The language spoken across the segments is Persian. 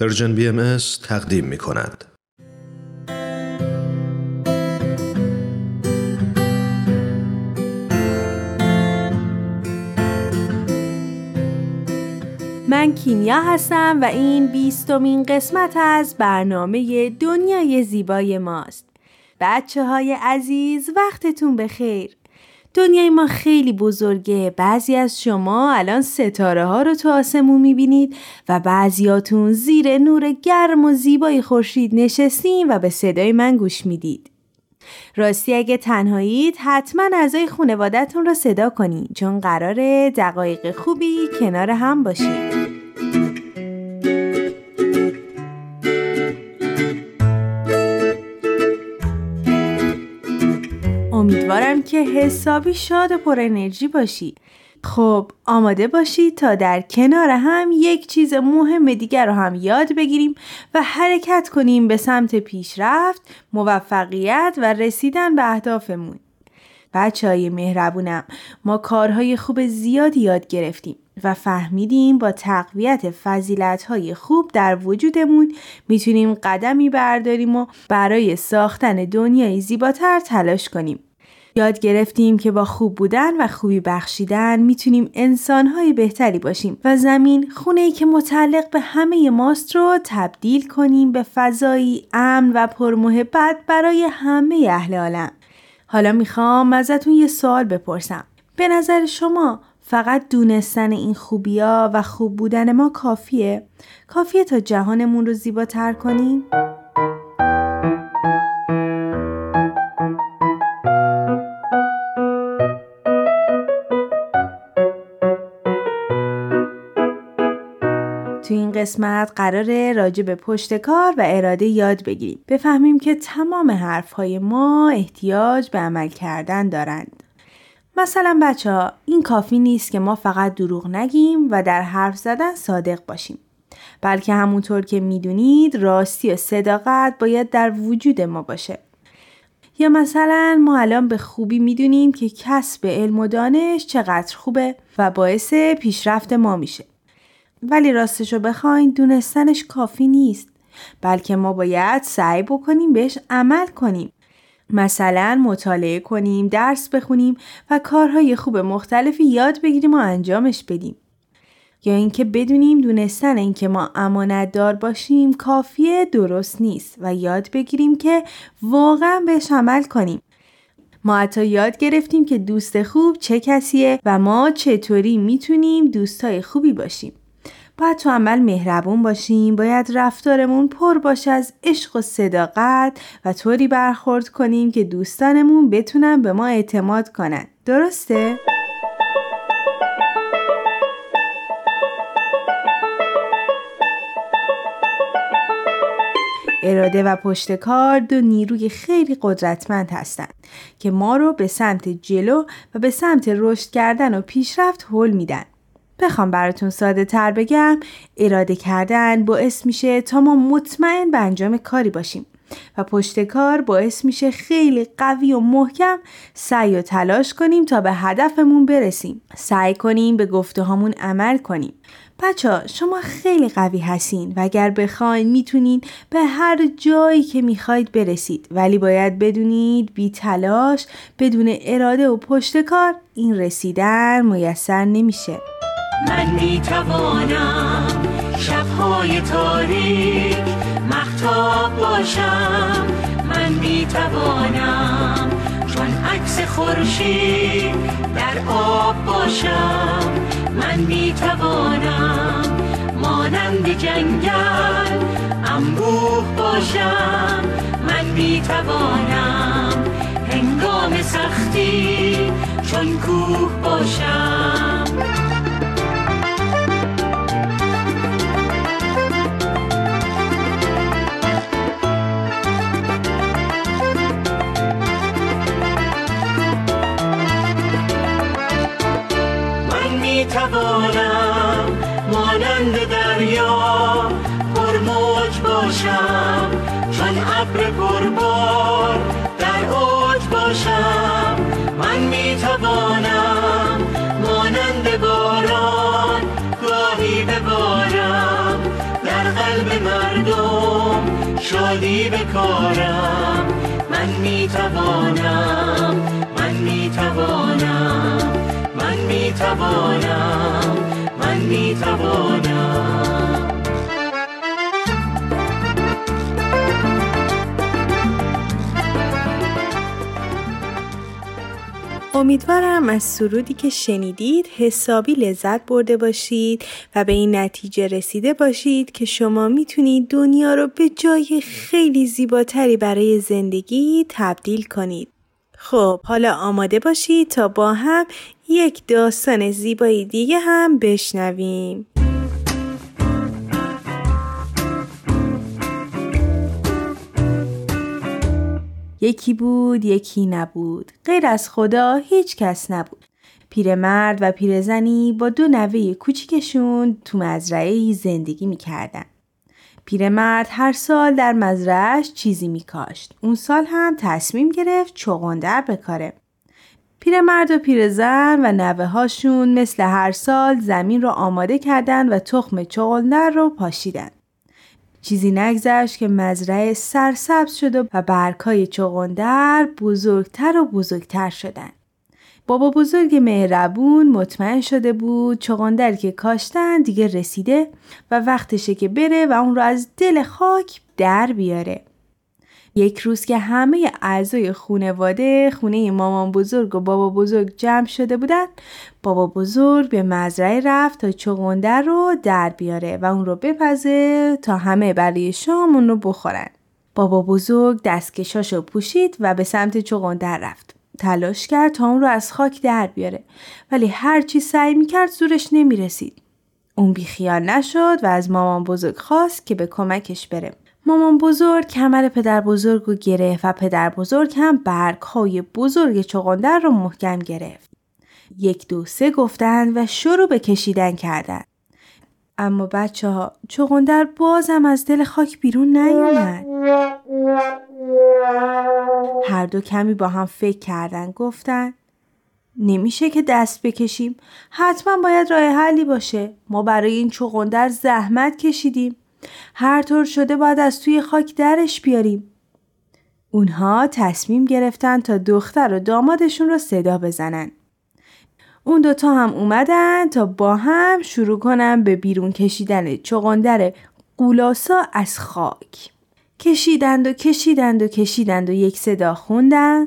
پرژن BMS تقدیم می‌کند. من کیمیا هستم و این 20مین قسمت از برنامه دنیای زیبای ماست. بچه‌های عزیز وقتتون بخیر. دنیای ما خیلی بزرگه. بعضی از شما الان ستاره ها رو تو آسمون میبینید و بعضیاتون زیر نور گرم و زیبای خورشید نشستین و به صدای من گوش میدید. راستی اگه تنهایید حتما اعضای خانوادتون رو صدا کنین، چون قراره دقایق خوبی کنار هم باشید. امیدوارم که حسابی شاد و پر انرژی باشی. خب آماده باشی تا در کنار هم یک چیز مهم دیگر رو هم یاد بگیریم و حرکت کنیم به سمت پیشرفت، موفقیت و رسیدن به اهدافمون. بچه‌های مهربونم، ما کارهای خوب زیادی یاد گرفتیم و فهمیدیم با تقویت فضیلت‌های خوب در وجودمون میتونیم قدمی برداریم و برای ساختن دنیای زیباتر تلاش کنیم. یاد گرفتیم که با خوب بودن و خوبی بخشیدن میتونیم انسان‌های بهتری باشیم و زمین، خونه‌ای که متعلق به همه ماست رو تبدیل کنیم به فضایی امن و پرمحبت برای همه اهل عالم. حالا میخوام ازتون یه سوال بپرسم. به نظر شما فقط دونستن این خوبیا و خوب بودن ما کافیه؟ کافیه تا جهانمون رو زیباتر کنیم؟ تو این قسمت قراره راجع به پشتکار و اراده یاد بگیریم. بفهمیم که تمام حرفهای ما احتیاج به عمل کردن دارند. مثلا بچه‌ها، این کافی نیست که ما فقط دروغ نگیم و در حرف زدن صادق باشیم، بلکه همونطور که میدونید راستی و صداقت باید در وجود ما باشه. یا مثلا ما الان به خوبی میدونیم که کسب علم و دانش چقدر خوبه و باعث پیشرفت ما میشه، ولی راستشو بخواین دونستنش کافی نیست، بلکه ما باید سعی بکنیم بهش عمل کنیم. مثلا مطالعه کنیم، درس بخونیم و کارهای خوب مختلفی یاد بگیریم و انجامش بدیم. یا اینکه بدونیم دونستن اینکه ما امانتدار باشیم کافیه درست نیست و یاد بگیریم که واقعا بهش عمل کنیم. ما حتی یاد گرفتیم که دوست خوب چه کسیه و ما چطوری میتونیم دوستای خوبی باشیم. باید تو عمل مهربون باشیم، باید رفتارمون پر باشه از عشق و صداقت و طوری برخورد کنیم که دوستانمون بتونن به ما اعتماد کنن. درسته؟ اراده و پشتکار دو نیروی خیلی قدرتمند هستند که ما رو به سمت جلو و به سمت رشد کردن و پیشرفت هل میدن. بخوام براتون ساده تر بگم، اراده کردن باعث میشه تا ما مطمئن به انجام کاری باشیم و پشتکار باعث میشه خیلی قوی و محکم سعی و تلاش کنیم تا به هدفمون برسیم. سعی کنیم به گفته هامون عمل کنیم. بچه‌ها، شما خیلی قوی هستین و اگر بخواین میتونین به هر جایی که میخواید برسید، ولی باید بدونید بی تلاش، بدون اراده و پشتکار این رسیدن میسر نمیشه. من میتوانم شبهای تاریک مختاب باشم، من میتوانم چون عکس خورشید در آب باشم، من میتوانم مانند جنگل انبوه باشم، من میتوانم هنگام سختی چون کوه باشم. میتوانم مانند دریا پرموج باشم، چون ابر پربار در اوج باشم، من میتوانم مانند باران گاهی ببارم در قلب من. شادی بکارم. من میتوانم، من میتوانم، من میتوانم، من میتوانم. امیدوارم از سرودی که شنیدید حسابی لذت برده باشید و به این نتیجه رسیده باشید که شما میتونید دنیا رو به جای خیلی زیباتری برای زندگی تبدیل کنید. خب حالا آماده باشید تا با هم یک داستان زیبایی دیگه هم بشنویم. یکی بود یکی نبود، غیر از خدا هیچ کس نبود. پیرمرد و پیرزنی با دو نوه کوچیکشون تو مزرعه‌ای زندگی می‌کردن. پیرمرد هر سال در مزرعه‌اش چیزی می‌کاشت. اون سال هم تصمیم گرفت چغندر بکاره. پیرمرد و پیرزن و نوه‌هاشون مثل هر سال زمین رو آماده کردن و تخم چغندر رو پاشیدن. چیزی نگذشت که مزرعه سرسبز شد و برگ‌های چغندر بزرگتر و بزرگتر شدند. بابا بزرگ مهربون مطمئن شده بود چغندر که کاشتن دیگه رسیده و وقتشه که بره و اون رو از دل خاک در بیاره. یک روز که همه اعضای خانواده خونه مامان بزرگ و بابا بزرگ جمع شده بودن، بابا بزرگ به مزرعه رفت تا چغندر رو در بیاره و اون رو بپزه تا همه برای شام اون رو بخورن. بابا بزرگ دستکشاش رو پوشید و به سمت چغندر رفت. تلاش کرد تا اون رو از خاک در بیاره، ولی هر چی سعی میکرد زورش نمیرسید. اون بیخیال نشد و از مامان بزرگ خواست که به کمکش بره. مامان بزرگ کمر پدر بزرگ رو گرفت و پدر بزرگ هم برگ‌های بزرگ چغندر رو محکم گرفت. یک دو سه گفتند و شروع به کشیدن کردند. اما بچه‌ها چغندر بازم از دل خاک بیرون نیومد. هر دو کمی با هم فکر کردند، گفتند نمیشه که دست بکشیم، حتما باید راه حلی باشه. ما برای این چغندر زحمت کشیدیم، هر طور شده باید از توی خاک درش بیاریم. اونها تصمیم گرفتن تا دختر و دامادشون رو صدا بزنن. اون دوتا هم اومدن تا با هم شروع کنن به بیرون کشیدن چغندر قولاسا از خاک. کشیدند و کشیدند و کشیدند و یک صدا خوندن: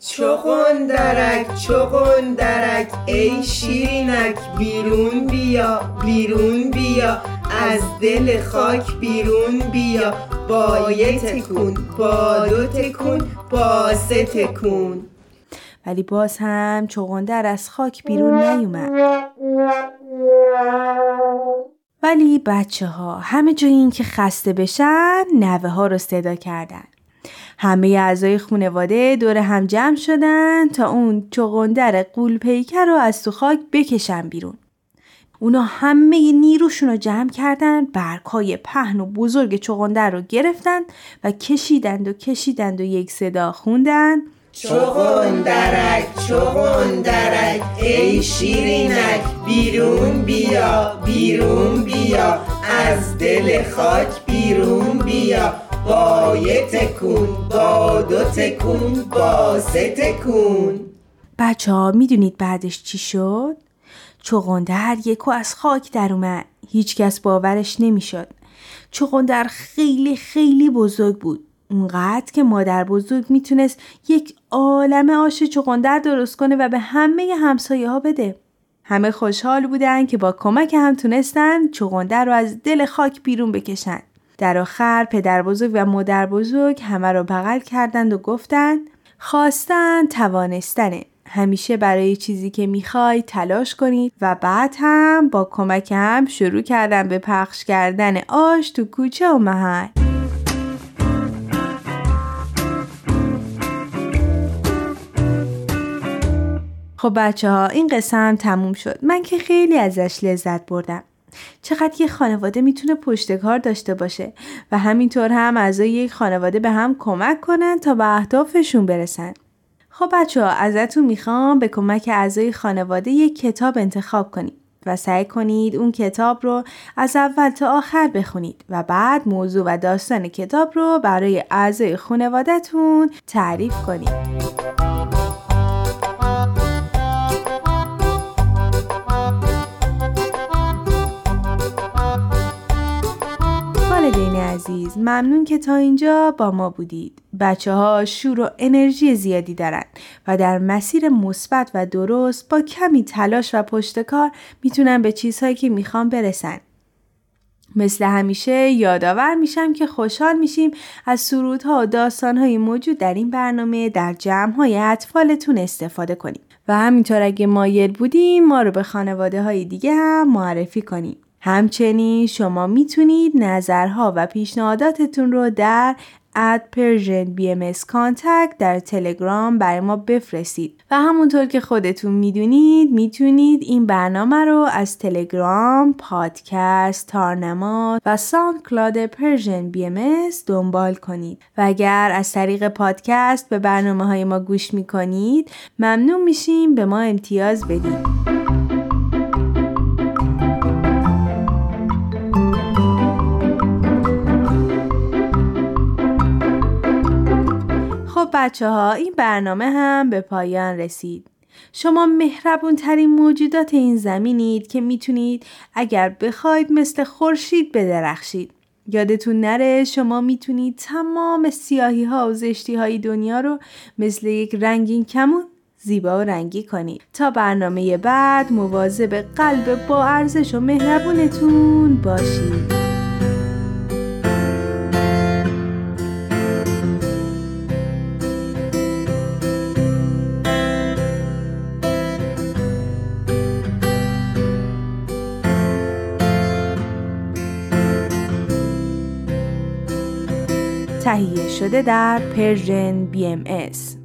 چغندرک چغندرک ای شیرینک، بیرون بیا بیرون بیا، از دل خاک بیرون بیا، با یه تکون با دو تکون با سه تکون. ولی باز هم چغندر از خاک بیرون نیومد. ولی بچه ها همه جای این که خسته بشن نوه ها رو صدا کردن. همه اعضای خانواده دور هم جمع شدن تا اون چغندر قول پیکر رو از تو خاک بکشن بیرون. اونا همه نیروشون رو جمع کردن، برگ‌های پهن و بزرگ چغندر رو گرفتن و کشیدند و کشیدند و یک صدا خوندن: چغندرک چغندرک ای شیرینک، بیرون بیا بیرون بیا، از دل خاک بیرون بیا، با یه تکون با دو تکون با سه تکون. بچه ها میدونید بعدش چی شد؟ چغندر یکو از خاک در اومد. هیچ کس باورش نمیشد. چغندر خیلی خیلی بزرگ بود، اونقدر که مادر بزرگ میتونست یک عالمه آش چغندر درست کنه و به همه همسایه ها بده. همه خوشحال بودن که با کمک هم تونستن چغندر رو از دل خاک بیرون بکشن. در آخر پدر بزرگ و مادر بزرگ همه رو بغل کردند و گفتند: خواستن توانستنه. همیشه برای چیزی که میخوای تلاش کنید. و بعد هم با کمک هم شروع کردن به پخش کردن آش تو کوچه و محل. خب بچه ها این قصه هم تموم شد. من که خیلی ازش لذت بردم. چقدر یه خانواده میتونه پشتکار داشته باشه و همینطور هم اعضای یک خانواده به هم کمک کنن تا به اهدافشون برسن. خب بچه‌ها ازتون میخوام به کمک اعضای خانواده یک کتاب انتخاب کنید. و سعی کنید اون کتاب رو از اول تا آخر بخونید و بعد موضوع و داستان کتاب رو برای اعضای خانواده‌تون تعریف کنید. والدین عزیز، ممنون که تا اینجا با ما بودید. بچه‌ها شور و انرژی زیادی دارن و در مسیر مثبت و درست با کمی تلاش و پشتکار میتونن به چیزهایی که میخوان برسن. مثل همیشه یادآور میشم که خوشحال میشیم از سرودها و داستانهای موجود در این برنامه در جمع‌های اطفالتون استفاده کنیم و همینطور اگه مایل بودیم ما رو به خانواده‌های دیگه هم معرفی کنیم. همچنین شما میتونید نظرها و پیشنهاداتتون رو در @PersianBMSContact در تلگرام برای ما بفرستید و همونطور که خودتون میدونید میتونید این برنامه رو از تلگرام، پادکست، تارنما و ساوند کلاد پرژن BMS دنبال کنید و اگر از طریق پادکست به برنامه های ما گوش میکنید ممنون میشیم به ما امتیاز بدید. خب بچه ها، این برنامه هم به پایان رسید. شما مهربون ترین موجودات این زمینید که میتونید اگر بخواید مثل خورشید بدرخشید. یادتون نره شما میتونید تمام سیاهی ها و زشتی های دنیا رو مثل یک رنگین کمون زیبا و رنگی کنید. تا برنامه بعد مواظب قلب با ارزش و مهربونتون باشید. تهیه شده در پرژن BMS.